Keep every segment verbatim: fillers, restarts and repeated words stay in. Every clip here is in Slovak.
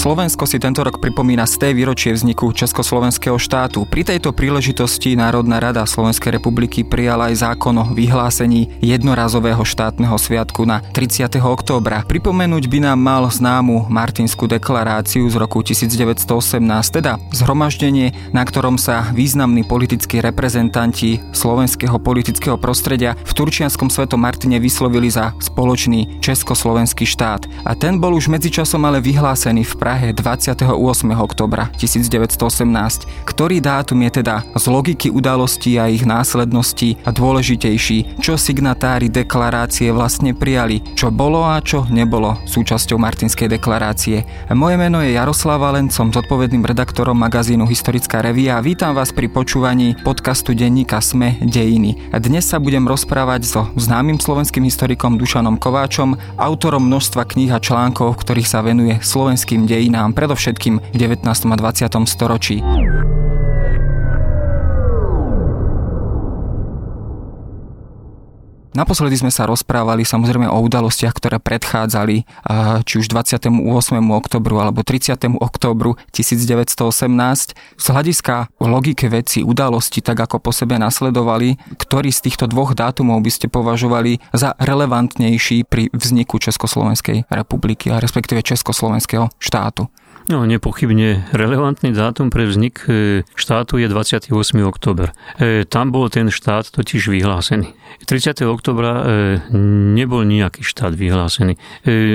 Slovensko si tento rok pripomína sté výročie vzniku Československého štátu. Pri tejto príležitosti Národná rada Slovenskej republiky prijala aj zákon o vyhlásení jednorazového štátneho sviatku na tridsiateho októbra. Pripomenúť by nám mal známu Martinskú deklaráciu z roku devätnásťstoosemnásť, teda zhromaždenie, na ktorom sa významní politickí reprezentanti slovenského politického prostredia v turčianskom Svetom Martine vyslovili za spoločný Československý štát. A ten bol už medzičasom ale vyhlásený v Prahe dvadsiateho ôsmeho októbra devätnásťstoosemnásť, ktorý dátum je teda z logiky udalostí a ich následností a dôležitejší, čo signatári deklarácie vlastne prijali, čo bolo a čo nebolo súčasťou Martinskej deklarácie. Moje meno je Jaroslav Valent, som zodpovedným redaktorom magazínu Historická revia a vítam vás pri počúvaní podcastu denníka Sme dejiny. Dnes sa budem rozprávať so známym slovenským historikom Dušanom Kováčom, autorom množstva kníh a článkov, v ktorých sa venuje slovenským dejinám, nám predovšetkým v devätnástom a dvadsiatom storočí. Naposledy sme sa rozprávali samozrejme o udalostiach, ktoré predchádzali či už dvadsiateho ôsmeho októbru alebo tridsiateho októbru devätnásťstoosemnásť. Z hľadiska logike veci udalosti, tak ako po sebe nasledovali, ktorý z týchto dvoch dátumov by ste považovali za relevantnejší pri vzniku Československej republiky a respektíve Československého štátu? No, nepochybne relevantný dátum pre vznik štátu je dvadsiateho ôsmeho október. Tam bol ten štát totiž vyhlásený. tridsiateho októbra nebol nejaký štát vyhlásený.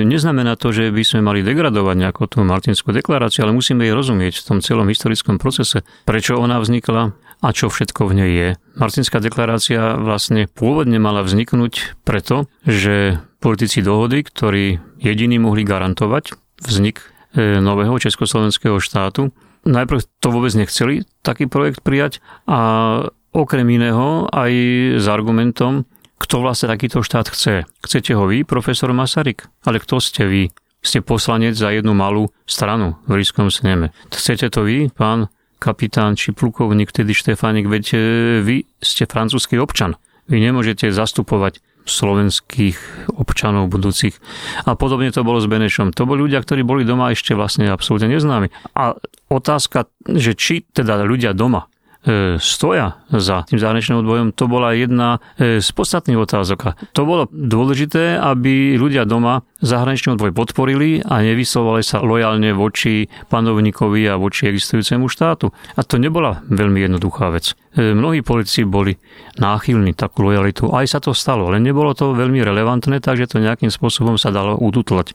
Neznamená to, že by sme mali degradovať nejakú tú Martinskú deklaráciu, ale musíme jej rozumieť v tom celom historickom procese, prečo ona vznikla a čo všetko v nej je. Martinská deklarácia vlastne pôvodne mala vzniknúť preto, že politici dohody, ktorí jediní mohli garantovať vznik nového Československého štátu. Najprv to vôbec nechceli taký projekt prijať a okrem iného aj s argumentom, kto vlastne takýto štát chce. Chcete ho vy, profesor Masaryk? Ale kto ste vy? Ste poslanec za jednu malú stranu v Ríšskom sneme. Chcete to vy, pán kapitán či plukovník, tedy Štefánik? Veď vy ste francúzsky občan. Vy nemôžete zastupovať slovenských občanov budúcich. A podobne to bolo s Benešom. To boli ľudia, ktorí boli doma ešte vlastne absolútne neznámi. A otázka, že či teda ľudia doma e, stoja za tým zahraničným odbojom, to bola jedna e, z podstatných otázok. To bolo dôležité, aby ľudia doma zahraničný odboj podporili a nevyslovali sa lojálne voči panovníkovi a voči existujúcemu štátu. A to nebola veľmi jednoduchá vec. Mnohí politici boli náchylní takú lojalitu. Aj sa to stalo, ale nebolo to veľmi relevantné, takže to nejakým spôsobom sa dalo udutlať.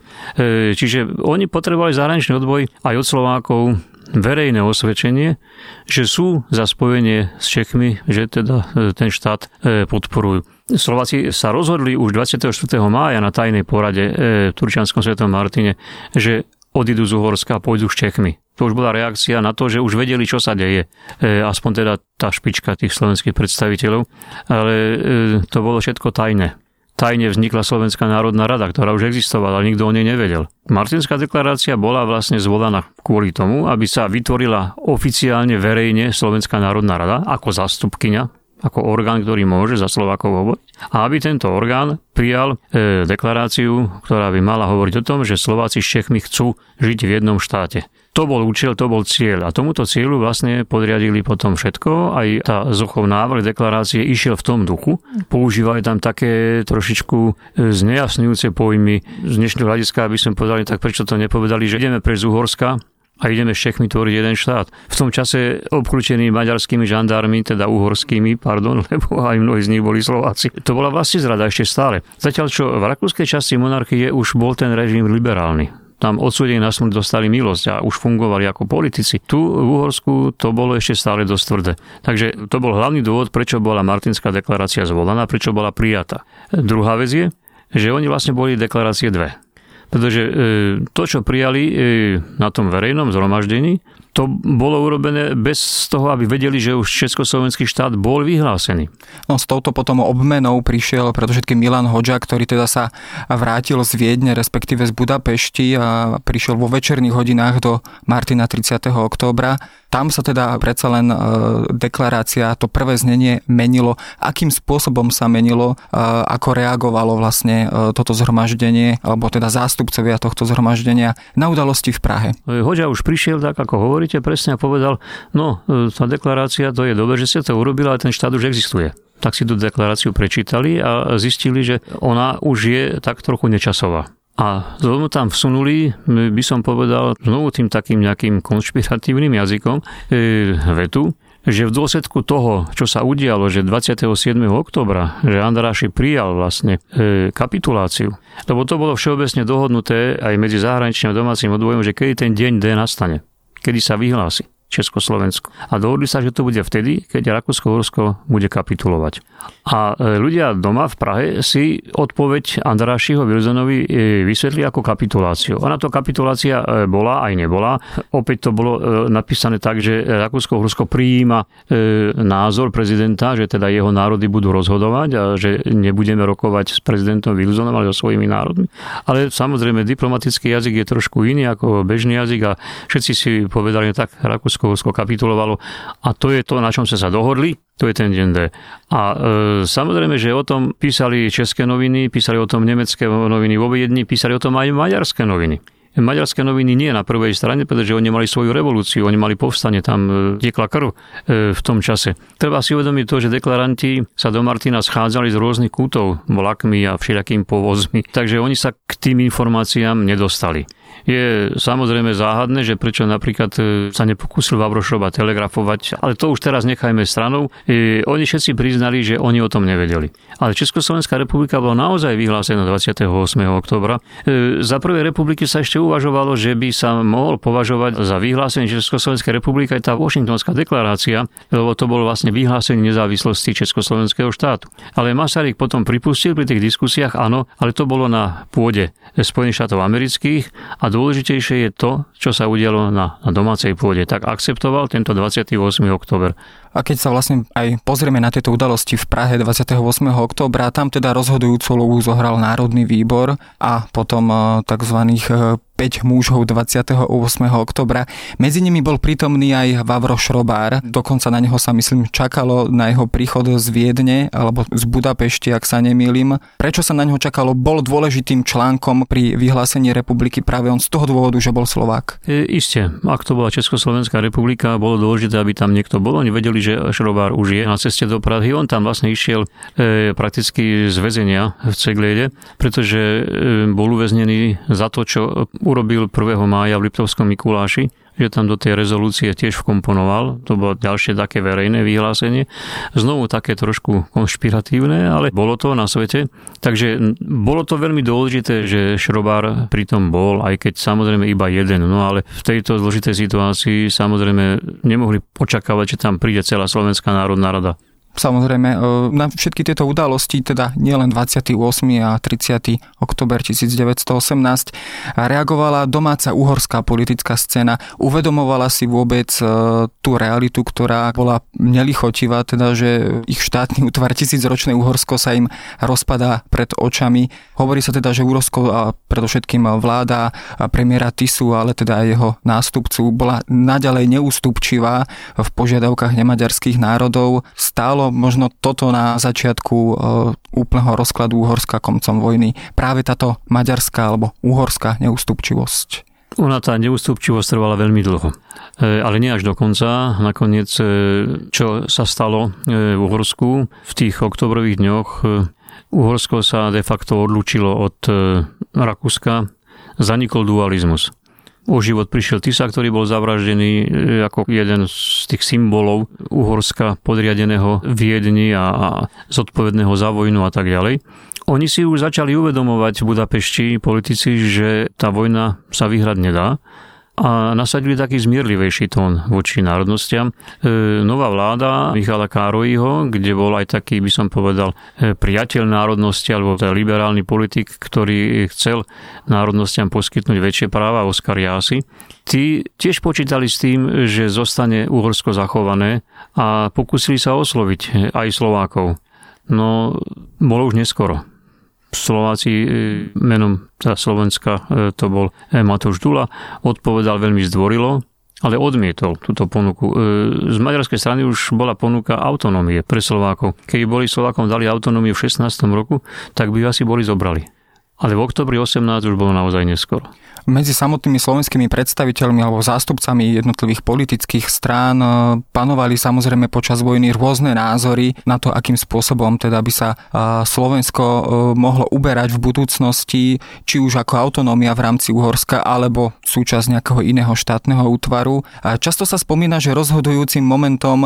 Čiže oni potrebovali zahraničný odboj aj od Slovákov verejné osvedčenie, že sú za spojenie s Čechmi, že teda ten štát podporujú. Slováci sa rozhodli už dvadsiateho štvrtého mája na tajnej porade v turčianskom Svetom Martine, že odídu z Uhorska a pôjdu s Čechmi. To už bola reakcia na to, že už vedeli, čo sa deje. Aspoň teda tá špička tých slovenských predstaviteľov. Ale to bolo všetko tajné. Tajne vznikla Slovenská národná rada, ktorá už existovala, ale nikto o nej nevedel. Martinská deklarácia bola vlastne zvolaná kvôli tomu, aby sa vytvorila oficiálne verejne Slovenská národná rada ako zástupkyňa, ako orgán, ktorý môže za Slovákov hovoriť. A aby tento orgán prijal e, deklaráciu, ktorá by mala hovoriť o tom, že Slováci s Čechmi chcú žiť v jednom štáte. To bol účel, to bol cieľ. A tomuto cieľu vlastne podriadili potom všetko. Aj tá Zochov návrh deklarácie išiel v tom duchu. Používali tam také trošičku znejasňujúce pojmy. Z dnešného hľadiska, aby sme povedali, tak prečo to nepovedali, že ideme preč z Uhorska a ideme s Čechmi tvoriť jeden štát. V tom čase obklúčení maďarskými žandármi, teda uhorskými, pardon, lebo aj mnohí z nich boli Slováci. To bola vlastne zrada ešte stále. Zatiaľ, čo v rakúskej časti monarchie už bol ten režim liberálny. Tam odsúdení na smrť dostali milosť a už fungovali ako politici. Tu v Uhorsku to bolo ešte stále dosť tvrdé. Takže to bol hlavný dôvod, prečo bola Martinská deklarácia zvolaná, prečo bola prijatá. Druhá vec je, že oni vlastne boli deklarácie dve. Pretože to, čo prijali na tom verejnom zhromaždení, to bolo urobené bez toho, aby vedeli, že už Československý štát bol vyhlásený. No s touto potom obmenou prišiel predovšetkým Milan Hoďa, ktorý teda sa vrátil z Viedne, respektíve z Budapešti a prišiel vo večerných hodinách do Martina tridsiateho októbra. Tam sa teda predsa len deklarácia, to prvé znenie menilo. Akým spôsobom sa menilo, ako reagovalo vlastne toto zhromaždenie, alebo teda zástupcovia tohto zhromaždenia na udalosti v Prahe? Hoďa už prišiel tak, ako hovoril, presne a povedal, no, tá deklarácia, to je dobre, že ste to urobili, ale ten štát už existuje. Tak si tú deklaráciu prečítali a zistili, že ona už je tak trochu nečasová. A znovu tam vsunuli, by som povedal, znovu tým takým nejakým konšpiratívnym jazykom e, vetu, že v dôsledku toho, čo sa udialo, že dvadsiateho siedmeho októbra, že Andráši prijal vlastne e, kapituláciu, lebo to bolo všeobecne dohodnuté aj medzi zahraničným a domácim odbojom, že kedy ten deň D nastane. Kedy sa vyhlási Československo. A dohodli sa, že to bude vtedy, keď Rakúsko-Uhorsko bude kapitulovať. A ľudia doma v Prahe si odpoveď Andrášiho Wilsonovi vysvetli ako kapituláciu. Ona to kapitulácia bola aj nebola. Opäť to bolo napísané tak, že Rakúsko-Uhorsko prijíma názor prezidenta, že teda jeho národy budú rozhodovať a že nebudeme rokovať s prezidentom Wilsonom, ale so svojimi národmi. Ale samozrejme, diplomatický jazyk je trošku iný ako bežný jazyk a všetci si povedali, tak Rakúsko Uhorsko kapitulovalo a to je to, na čom sa sa dohodli, to je ten deň D. A e, samozrejme, že o tom písali české noviny, písali o tom nemecké noviny vo Viedni, písali o tom aj maďarské noviny. Maďarské noviny nie na prvej strane, pretože oni mali svoju revolúciu, oni mali povstanie, tam tiekla krv v tom čase. Treba si uvedomiť to, že deklaranti sa do Martina schádzali z rôznych kútov, vlakmi a všelijakými povozmi, takže oni sa k tým informáciám nedostali. Je samozrejme záhadné, že prečo napríklad sa nepokúsil Vavro Šrobár telegrafovať, ale to už teraz nechajme stranou. E, oni všetci priznali, že oni o tom nevedeli. Ale Československá republika bola naozaj vyhlásená dvadsiateho ôsmeho októbra. E, za prvej republiky sa ešte uvažovalo, že by sa mohol považovať za vyhlásenie Československej republiky aj tá Washingtonská deklarácia, lebo to bolo vlastne vyhlásenie nezávislosti Československého štátu. Ale Masaryk potom pripustil pri tých diskusiách, áno, ale to bolo na pôde Spojených štátov amerických a dôležitejšie je to, čo sa udialo na, na domácej pôde. Tak akceptoval tento dvadsiateho ôsmeho október. A keď sa vlastne aj pozrieme na tieto udalosti v Prahe dvadsiateho ôsmeho októbra, tam teda rozhodujúcu úlohu zohral Národný výbor a potom tzv. päť mužov dvadsiateho ôsmeho októbra. Medzi nimi bol prítomný aj Vavro Šrobár. Dokonca na neho sa, myslím, čakalo na jeho príchod z Viedne alebo z Budapešti, ak sa nemýlim. Prečo sa na neho čakalo? Bol dôležitým článkom pri vyhlásení republiky práve on z toho dôvodu, že bol Slovák. E, iste, ak to bola Československá republika, bolo dôležité, aby tam niekto bol. Oni vedeli, že Šrobár už je na ceste do Prahy. On tam vlastne išiel e, prakticky z väzenia v Cegliede, pretože e, bol uväznený za to, čo urobil prvého mája v Liptovskom Mikuláši, že tam do tej rezolúcie tiež vkomponoval. To bolo ďalšie také verejné vyhlásenie. Znovu také trošku konšpiratívne, ale bolo to na svete. Takže bolo to veľmi dôležité, že Šrobár pritom bol, aj keď samozrejme iba jeden. No ale v tejto zložitej situácii samozrejme nemohli očakávať, že tam príde celá Slovenská národná rada. Samozrejme, na všetky tieto udalosti, teda nielen dvadsiateho ôsmeho a tridsiateho október devätnásťstoosemnásť, reagovala domáca uhorská politická scéna. Uvedomovala si vôbec tú realitu, ktorá bola nelichotivá, teda že ich štátny útvar, tisícročné Uhorsko, sa im rozpadá pred očami. Hovorí sa teda, že Uhorsko a predovšetkým vláda premiéra Tisu, ale teda aj jeho nástupcu, bola naďalej neústupčivá v požiadavkách nemaďarských národov. Stálo možno toto na začiatku úplného rozkladu Uhorska koncom vojny. Práve táto maďarská alebo uhorská neústupčivosť. Ona tá neústupčivosť trvala veľmi dlho. Ale nie až do konca. Nakoniec, čo sa stalo v Uhorsku v tých oktobrových dňoch, Uhorsko sa de facto odlúčilo od Rakúska. Zanikol dualizmus. O život prišiel Tisza, ktorý bol zavraždený ako jeden z tých symbolov Uhorska podriadeného Viedni a, a zodpovedného za vojnu a tak ďalej. Oni si už začali uvedomovať v Budapešti politici, že tá vojna sa vyhrať nedá a nasadili taký zmierlivejší tón voči národnostiam. E, nová vláda Michala Károlyho, kde bol aj taký, by som povedal, priateľ národnosti alebo teda liberálny politik, ktorý chcel národnostiam poskytnúť väčšie práva, Oskar Jászi, tí tiež počítali s tým, že zostane Uhorsko zachované a pokúsili sa osloviť aj Slovákov. No, bolo už neskoro. Slováci menom teda Slovenska, to bol Matúš Dula, odpovedal veľmi zdvorilo, ale odmietol túto ponuku. Z maďarskej strany už bola ponuka autonómie pre Slovákov. Keby boli Slovákom dali autonómiu v šestnástom roku, tak by asi boli zobrali. Ale v októbri osemnásteho už bolo naozaj neskoro. Medzi samotnými slovenskými predstaviteľmi alebo zástupcami jednotlivých politických strán panovali samozrejme počas vojny rôzne názory na to, akým spôsobom teda by sa Slovensko mohlo uberať v budúcnosti, či už ako autonómia v rámci Uhorska alebo súčasť nejakého iného štátneho útvaru. Často sa spomína, že rozhodujúcim momentom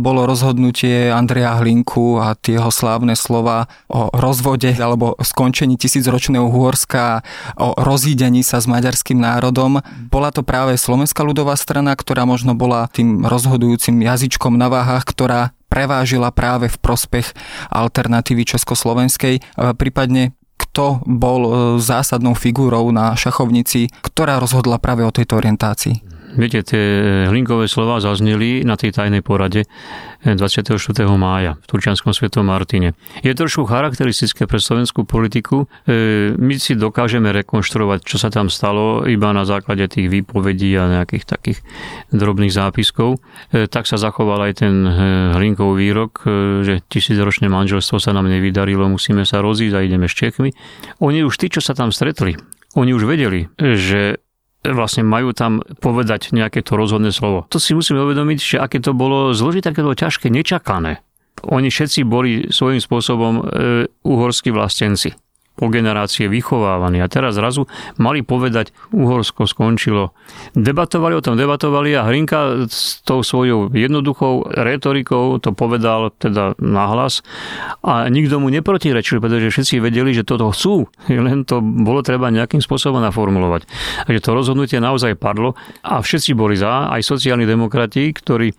bolo rozhodnutie Andreja Hlinku a tie jeho slávne slova o rozvode alebo skončení tisícročného Uhorska, o rozídení sa s maďarským národom. Bola to práve Slovenská ľudová strana, ktorá možno bola tým rozhodujúcim jazyčkom na váhach, ktorá prevážila práve v prospech alternatívy československej. Prípadne, kto bol zásadnou figúrou na šachovnici, ktorá rozhodla práve o tejto orientácii? Viete, tie Hlinkové slová zazneli na tej tajnej porade dvadsiateho štvrtého mája v Turčianskom Svetom Martine. Je trošku charakteristické pre slovenskú politiku. My si dokážeme rekonštruovať, čo sa tam stalo, iba na základe tých výpovedí a nejakých takých drobných zápiskov. Tak sa zachoval aj ten Hlinkov výrok, že tisícročné manželstvo sa nám nevydarilo, musíme sa rozísť a ideme s Čechmi. Oni už tí, čo sa tam stretli, oni už vedeli, že vlastne majú tam povedať nejaké to rozhodné slovo. To si musíme uvedomiť, že aké to bolo zložité, aké to bolo ťažké, nečakané. Oni všetci boli svojím spôsobom e, uhorskí vlastenci. Po generácie vychovávaní. A teraz zrazu mali povedať, Uhorsko skončilo. Debatovali o tom, debatovali a Hlinka s tou svojou jednoduchou retorikou to povedal teda nahlas a nikto mu neprotirečil, pretože všetci vedeli, že toto chcú, len to bolo treba nejakým spôsobom naformulovať. Takže to rozhodnutie naozaj padlo a všetci boli za, aj sociálni demokrati, ktorí e,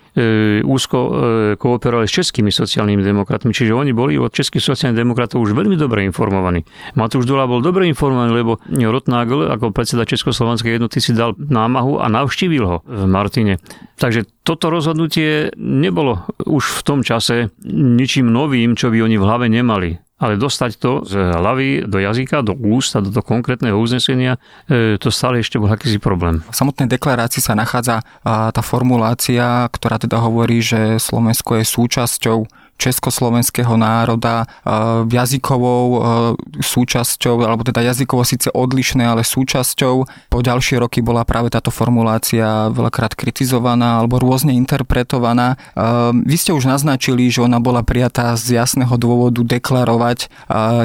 úzko e, kooperovali s českými sociálnymi demokratmi, čiže oni boli od českých sociálnych demokratov už veľmi dobre informovaní. Matúš Dula bol dobre informovaný, lebo Rotnagl ako predseda Československej jednoty si dal námahu a navštívil ho v Martine. Takže toto rozhodnutie nebolo už v tom čase ničím novým, čo by oni v hlave nemali. Ale dostať to z hlavy do jazyka, do ústa, do toho konkrétneho uznesenia, to stále ešte bol akýsi problém. V samotnej deklarácii sa nachádza tá formulácia, ktorá teda hovorí, že Slovensko je súčasťou československého národa, jazykovou súčasťou, alebo teda jazykovo síce odlišné, ale súčasťou. Po ďalšie roky bola práve táto formulácia veľakrát kritizovaná alebo rôzne interpretovaná. Vy ste už naznačili, že ona bola prijatá z jasného dôvodu deklarovať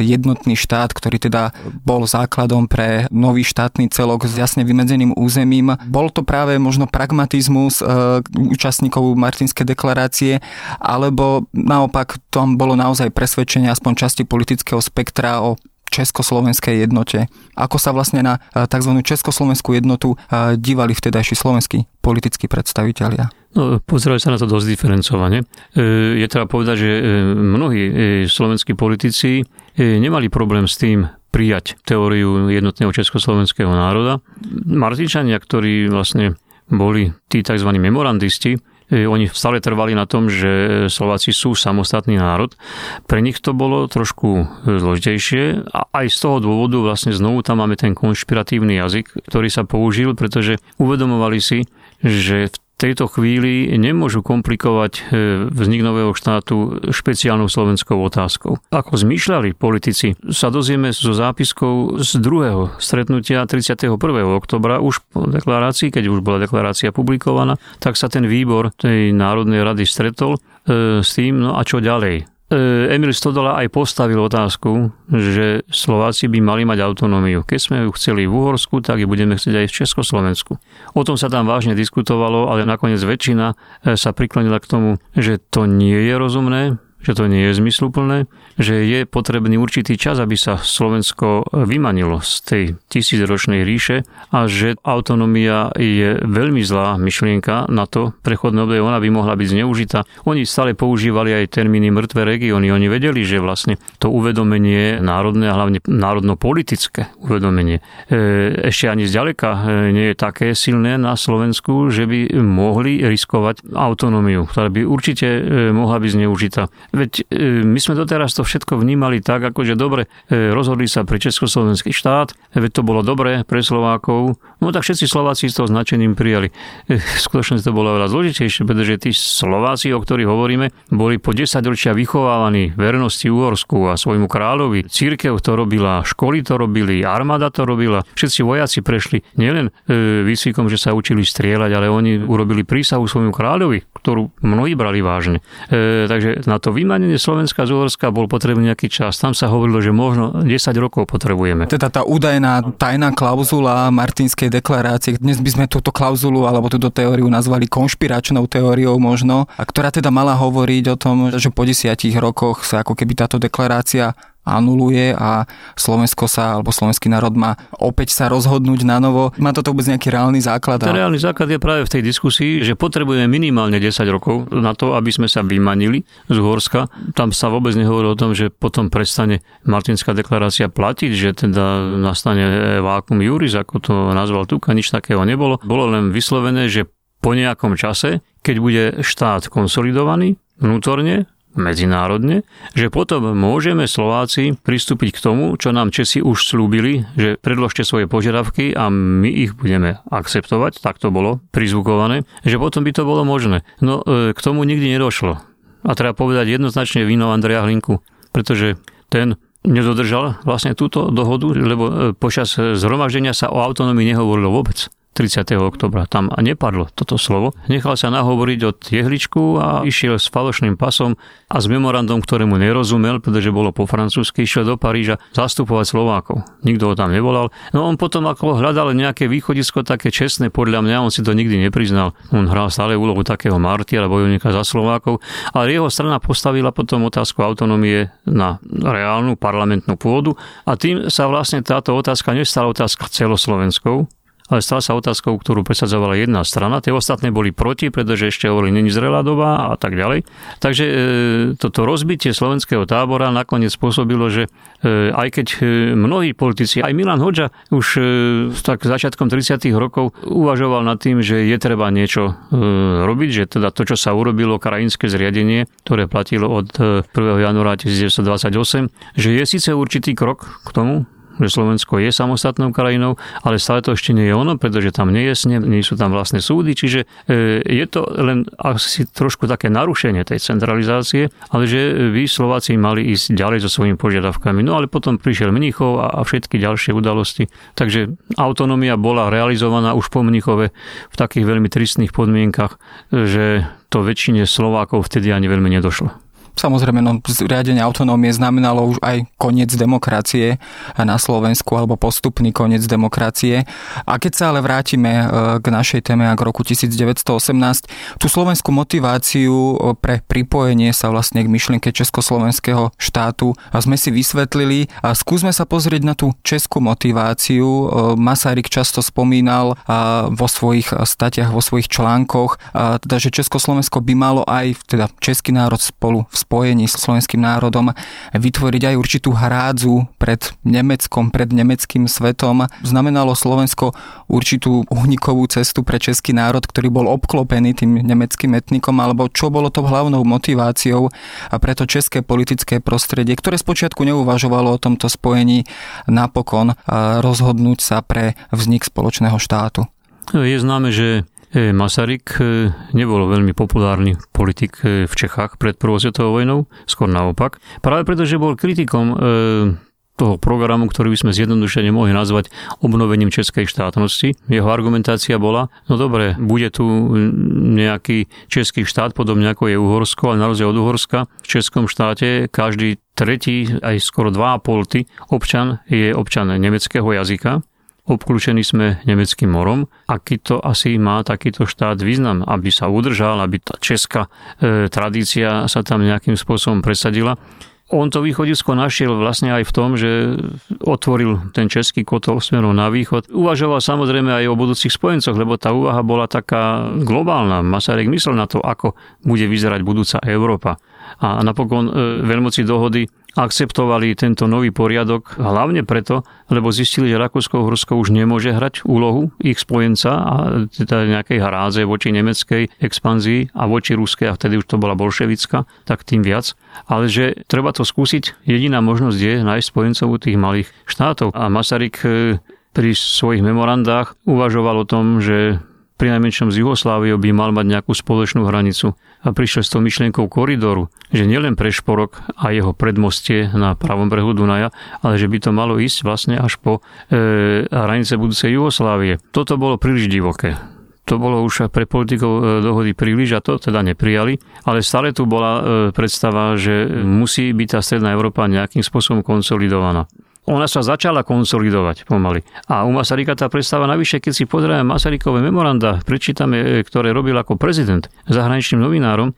jednotný štát, ktorý teda bol základom pre nový štátny celok s jasne vymedzeným územím. Bol to práve možno pragmatizmus účastníkov Martinskej deklarácie, alebo naopak Naopak, tam bolo naozaj presvedčenie aspoň časti politického spektra o československej jednote. Ako sa vlastne na tzv. Československú jednotu dívali vtedajší slovenskí politickí predstavitelia? No, pozerali sa na to dosť diferencovane. Je treba povedať, že mnohí slovenskí politici nemali problém s tým prijať teóriu jednotného československého národa. Martinčania, ktorí vlastne boli tí tzv. Memorandisti, oni stále trvali na tom, že Slováci sú samostatný národ. Pre nich to bolo trošku zložitejšie a aj z toho dôvodu vlastne znovu tam máme ten konšpiratívny jazyk, ktorý sa použil, pretože uvedomovali si, že v tejto chvíli nemôžu komplikovať vznik nového štátu špeciálnou slovenskou otázkou. Ako zmýšľali politici, sa dozvieme zo zápiskov z druhého stretnutia tridsiateho prvého októbra, už po deklarácii, keď už bola deklarácia publikovaná, tak sa ten výbor tej Národnej rady stretol e, s tým, no a čo ďalej. Emil Stodola aj postavil otázku, že Slováci by mali mať autonómiu. Keď sme ju chceli v Uhorsku, tak ju budeme chcieť aj v Československu. O tom sa tam vážne diskutovalo, ale nakoniec väčšina sa priklonila k tomu, že to nie je rozumné, že to nie je zmysluplné, že je potrebný určitý čas, aby sa Slovensko vymanilo z tej tisícročnej ríše a že autonómia je veľmi zlá myšlienka na to prechodné obdobie, ona by mohla byť zneužitá. Oni stále používali aj termíny mŕtve regióny, oni vedeli, že vlastne to uvedomenie národné a hlavne národno-politické uvedomenie ešte ani zďaleka nie je také silné na Slovensku, že by mohli riskovať autonómiu, ktorá by určite mohla byť zneužitá. Veď my sme doteraz to všetko vnímali tak, akože dobre, rozhodli sa pre Československý štát, veď to bolo dobre pre Slovákov, no tak všetci Slováci s toho značením prijali. Skutočne to bolo veľa zložitejšie, pretože tí Slováci, o ktorých hovoríme, boli po desaťročia vychovávaní vernosti Uhorsku a svojmu kráľovi. Cirkev to robila, školy to robili, armáda to robila, všetci vojaci prešli nielen výcvikom, že sa učili strieľať, ale oni urobili prísahu svojmu kráľovi, ktorú mnohí brali vážne. E, takže na to vymanenie Slovenska z Uhorska bol potrebný nejaký čas. Tam sa hovorilo, že možno desať rokov potrebujeme. Teda tá údajná tajná klauzula Martinskej deklarácie, dnes by sme túto klauzulu alebo túto teóriu nazvali konšpiračnou teóriou možno, a ktorá teda mala hovoriť o tom, že po desiatich rokoch sa ako keby táto deklarácia anuluje a Slovensko sa, alebo slovenský národ má opäť sa rozhodnúť na novo. Má toto vôbec nejaký reálny základ? A... Reálny základ je práve v tej diskusii, že potrebujeme minimálne desať rokov na to, aby sme sa vymanili z Uhorska. Tam sa vôbec nehovorí o tom, že potom prestane Martinská deklarácia platiť, že teda nastane vákum juris, ako to nazval Tuka, nič takého nebolo. Bolo len vyslovené, že po nejakom čase, keď bude štát konsolidovaný vnútorne, medzinárodne, že potom môžeme Slováci pristúpiť k tomu, čo nám Česi už slúbili, že predložte svoje požiadavky a my ich budeme akceptovať, tak to bolo prizvukované, že potom by to bolo možné. No k tomu nikdy nedošlo. A treba povedať jednoznačne vinou Andreja Hlinku, pretože ten nedodržal vlastne túto dohodu, lebo počas zhromaždenia sa o autonómii nehovorilo vôbec. tridsiateho októbra. Tam nepadlo toto slovo. Nechal sa nahovoriť od jehličku a išiel s falošným pasom a s memorandom, ktorému nerozumel, pretože bolo po francúzsky, išiel do Paríža zastupovať Slovákov. Nikto ho tam nevolal. No on potom ako hľadal nejaké východisko také čestné, podľa mňa on si to nikdy nepriznal. On hral stále úlohu takého martyra, bojovníka za Slovákov, ale jeho strana postavila potom otázku autonómie na reálnu parlamentnú pôdu a tým sa vlastne táto otázka nestala otázka celoslovenskou, ale stala sa otázkou, ktorú presadzovala jedna strana. Tie ostatné boli proti, pretože ešte hovorili, není zrelá doba a tak ďalej. Takže e, toto rozbitie slovenského tábora nakoniec spôsobilo, že e, aj keď mnohí politici, aj Milan Hoďa už e, tak začiatkom tridsiatych rokov uvažoval nad tým, že je treba niečo e, robiť, že teda to, čo sa urobilo, krajinské zriadenie, ktoré platilo od prvého januára devätnásť dvadsaťosem, že je síce určitý krok k tomu, že Slovensko je samostatnou krajinou, ale stále to ešte nie je ono, pretože tam nie je Sme, nie sú tam vlastné súdy, čiže je to len asi trošku také narušenie tej centralizácie, ale že vy Slováci mali ísť ďalej so svojimi požiadavkami. No ale potom prišiel Mníchov a všetky ďalšie udalosti. Takže autonómia bola realizovaná už po Mníchove v takých veľmi tristných podmienkach, že to väčšine Slovákov vtedy ani veľmi nedošlo. Samozrejme, no, riadenie autonómie znamenalo už aj koniec demokracie na Slovensku, alebo postupný koniec demokracie. A keď sa ale vrátime k našej téme a k roku devätnásť osemnásť, tú slovenskú motiváciu pre pripojenie sa vlastne k myšlienke Československého štátu sme si vysvetlili a skúsme sa pozrieť na tú českú motiváciu. Masaryk často spomínal vo svojich statiach, vo svojich článkoch, teda, že Československo by malo aj teda český národ spolu v spojení s slovenským národom vytvoriť aj určitú hrádzu pred Nemeckom, pred nemeckým svetom. Znamenalo Slovensko určitú uhníkovú cestu pre český národ, ktorý bol obklopený tým nemeckým etnikom, alebo čo bolo to hlavnou motiváciou a preto české politické prostredie, ktoré spočiatku neuvažovalo o tomto spojení, napokon rozhodnúť sa pre vznik spoločného štátu. Je známe, že Masaryk nebol veľmi populárny politik v Čechách pred prvou svetovou vojnou, skôr naopak. Práve preto, že bol kritikom toho programu, ktorý by sme zjednodušene mohli nazvať obnovením českej štátnosti. Jeho argumentácia bola, no dobre, bude tu nejaký český štát, podobne ako je Uhorsko, ale na rozdiel od Uhorska v českom štáte každý tretí, aj skoro dva a pol občan je občan nemeckého jazyka. Obklúčení sme Nemeckým morom. Aký to asi má takýto štát význam, aby sa udržal, aby tá česká e, tradícia sa tam nejakým spôsobom presadila? On to východisko našiel vlastne aj v tom, že otvoril ten český kotol smerom na východ. Uvažoval samozrejme aj o budúcich spojencoch, lebo tá úvaha bola taká globálna. Masaryk myslel na to, ako bude vyzerať budúca Európa. A napokon veľmoci dohody akceptovali tento nový poriadok hlavne preto, lebo zistili, že Rakúsko-Uhorsko už nemôže hrať úlohu ich spojenca a teda nejakej hráze voči nemeckej expanzii a voči ruskej, a vtedy už to bola bolševická, tak tým viac. Ale že treba to skúsiť, jediná možnosť je nájsť spojencov u tých malých štátov. A Masaryk pri svojich memorandách uvažoval o tom, že pri najmenšom z Jugosláviou by mal mať nejakú spoločnú hranicu. A prišiel s tou myšlienkou koridoru, že nielen pre Šporok a jeho predmostie na pravom brehu Dunaja, ale že by to malo ísť vlastne až po e, hranice budúcej Jugoslávie. Toto bolo príliš divoké. To bolo už pre politikov dohody príliš a to teda neprijali, ale stále tu bola predstava, že musí byť tá stredná Európa nejakým spôsobom konsolidovaná. Ona sa začala konsolidovať pomaly. A u Masaryka tá predstava navyše, keď si pozrieme Masarykové memoranda, prečítame, ktoré robil ako prezident zahraničným novinárom,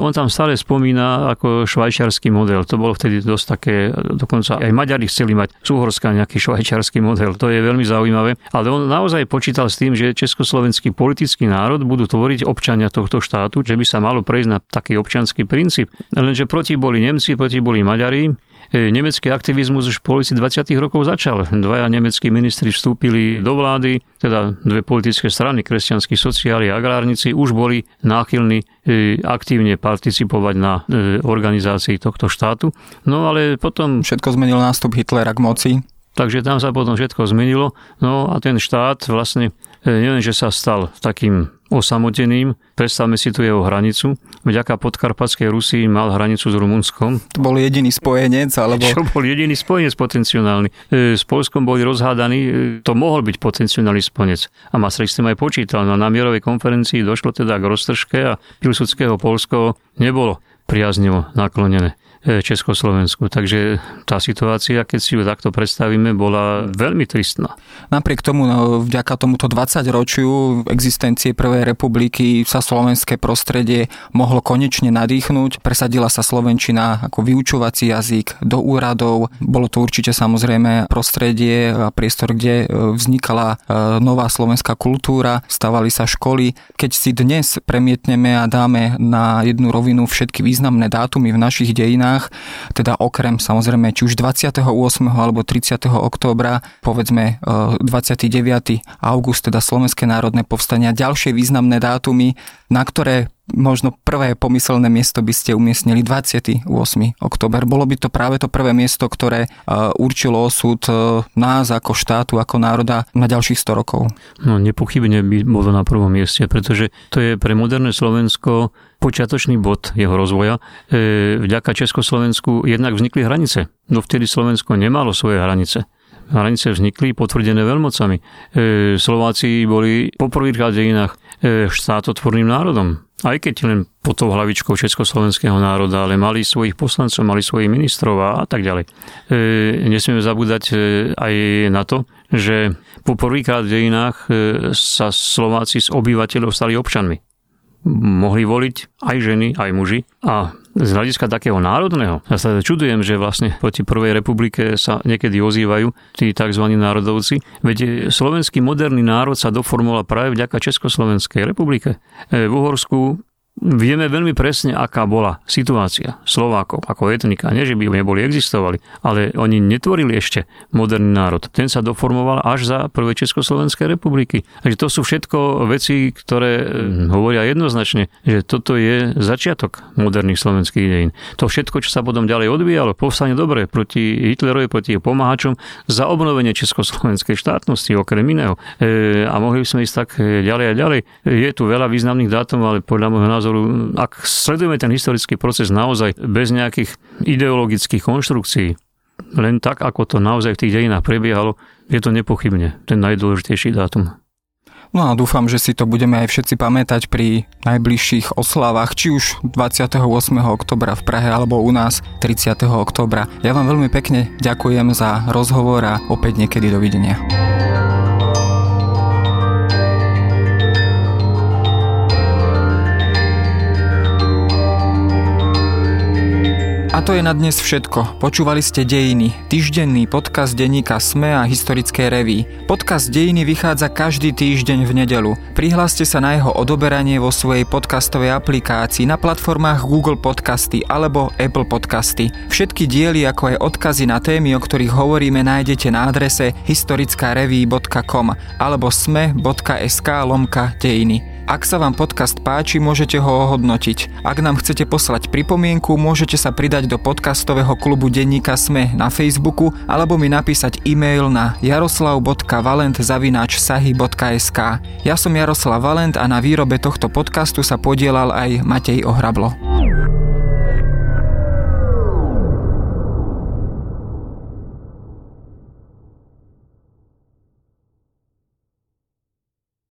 on tam stále spomína ako švajčiarsky model. To bolo vtedy dosť také, dokonca aj Maďari chceli mať z Uhorska nejaký švajčiarsky model. To je veľmi zaujímavé. Ale on naozaj počítal s tým, že československý politický národ budú tvoriť občania tohto štátu, že by sa malo prejsť na taký občiansky princíp. Lenže proti boli Nemci, proti boli Maďari. Nemecký aktivizmus už v polovici dvadsiatych rokov začal. Dvaja nemeckí ministri vstúpili do vlády, teda dve politické strany, kresťanskí sociáli a agrárnici, už boli náchylní aktívne participovať na organizácii tohto štátu. No ale potom... Všetko zmenil nástup Hitlera k moci. Takže tam sa potom všetko zmenilo. No a ten štát vlastne, neviem, že sa stal takým osamoteným. Predstavme si tu jeho hranicu. Vďaka podkarpatskej Rusi mal hranicu s Rumunskom. To bol jediný spojenec, alebo... Čo bol jediný spojenec potenciálny. E, s Poľskom boli rozhádaní. E, to mohol byť potenciálny spojenec. A Masaryk s tým aj počítal. No, na mierovej konferencii došlo teda k roztržke a Pilsudského Poľsko nebolo priaznivo naklonené Československu. Takže tá situácia, keď si ju takto predstavíme, bola veľmi tristná. Napriek tomu, no, vďaka tomuto dvadsaťročiu existencie Prvej republiky sa slovenské prostredie mohlo konečne nadýchnúť. Presadila sa slovenčina ako vyučovací jazyk do úradov. Bolo to určite samozrejme prostredie a priestor, kde vznikala nová slovenská kultúra, stavali sa školy. Keď si dnes premietneme a dáme na jednu rovinu všetky významné dátumy v našich dejinách, teda okrem samozrejme či už dvadsiateho ôsmeho alebo tridsiateho októbra, povedzme dvadsiateho deviateho augusta, teda Slovenské národné povstanie a ďalšie významné dátumy, na ktoré možno prvé pomyselné miesto by ste umiestnili dvadsiateho ôsmeho október. Bolo by to práve to prvé miesto, ktoré určilo osud nás ako štátu, ako národa na ďalších sto rokov. No nepochybne by bolo na prvom mieste, pretože to je pre moderné Slovensko počiatočný bod jeho rozvoja. E, vďaka Československu jednak vznikli hranice. Dovtedy Slovensko nemalo svoje hranice. Hranice vznikli potvrdené veľmocami. E, Slováci boli po prvýkrát v dejinách e, štátotvorným národom. Aj keď len pod tou hlavičkou československého národa, ale mali svojich poslancov, mali svojich ministrov a, a tak ďalej. E, nesmieme zabúdať e, aj na to, že po prvýkrát v dejinách e, sa Slováci z obyvateľov stali občanmi. Mohli voliť aj ženy, aj muži. A z hľadiska takého národného, ja sa čudujem, že vlastne proti Prvej republike sa niekedy ozývajú tí tzv. Národovci. Veď slovenský moderný národ sa doformoval práve vďaka Československej republike. V Uhorsku vieme veľmi presne, aká bola situácia Slovákov ako etnika. Nie, že by neboli existovali, ale oni netvorili ešte moderný národ. Ten sa doformoval až za Prvej Československej republiky. Takže to sú všetko veci, ktoré hovoria jednoznačne, že toto je začiatok moderných slovenských dejín. To všetko, čo sa potom ďalej odvíjalo, povstanie dobre proti Hitlerovi, proti pomáhačom, za obnovenie československej štátnosti, okrem iného. E, a mohli sme ísť tak ďalej a ďalej. Je tu veľa významných dátum, ale podľa môjho názoru, ak sledujeme ten historický proces naozaj bez nejakých ideologických konštrukcií, len tak, ako to naozaj v tých dejinách prebiehalo, je to nepochybne ten najdôležitejší dátum. No a dúfam, že si to budeme aj všetci pamätať pri najbližších oslavách, či už dvadsiateho ôsmeho októbra v Prahe, alebo u nás tridsiateho októbra. Ja vám veľmi pekne ďakujem za rozhovor a opäť niekedy dovidenia. A to je na dnes všetko. Počúvali ste Dejiny, týždenný podcast denníka Sme a Historickej revii. Podcast Dejiny vychádza každý týždeň v nedeľu. Prihláste sa na jeho odoberanie vo svojej podcastovej aplikácii na platformách Google Podcasty alebo Apple Podcasty. Všetky diely, ako aj odkazy na témy, o ktorých hovoríme, nájdete na adrese historickarevii bodka com alebo sme bodka es ká lomka dejiny. Ak sa vám podcast páči, môžete ho ohodnotiť. Ak nám chcete poslať pripomienku, môžete sa pridať do podcastového klubu denníka Sme na Facebooku alebo mi napísať e-mail na jaroslav bodka valent zavináč sahy bodka es ká. Ja som Jaroslav Valent a na výrobe tohto podcastu sa podielal aj Matej Ohrablo.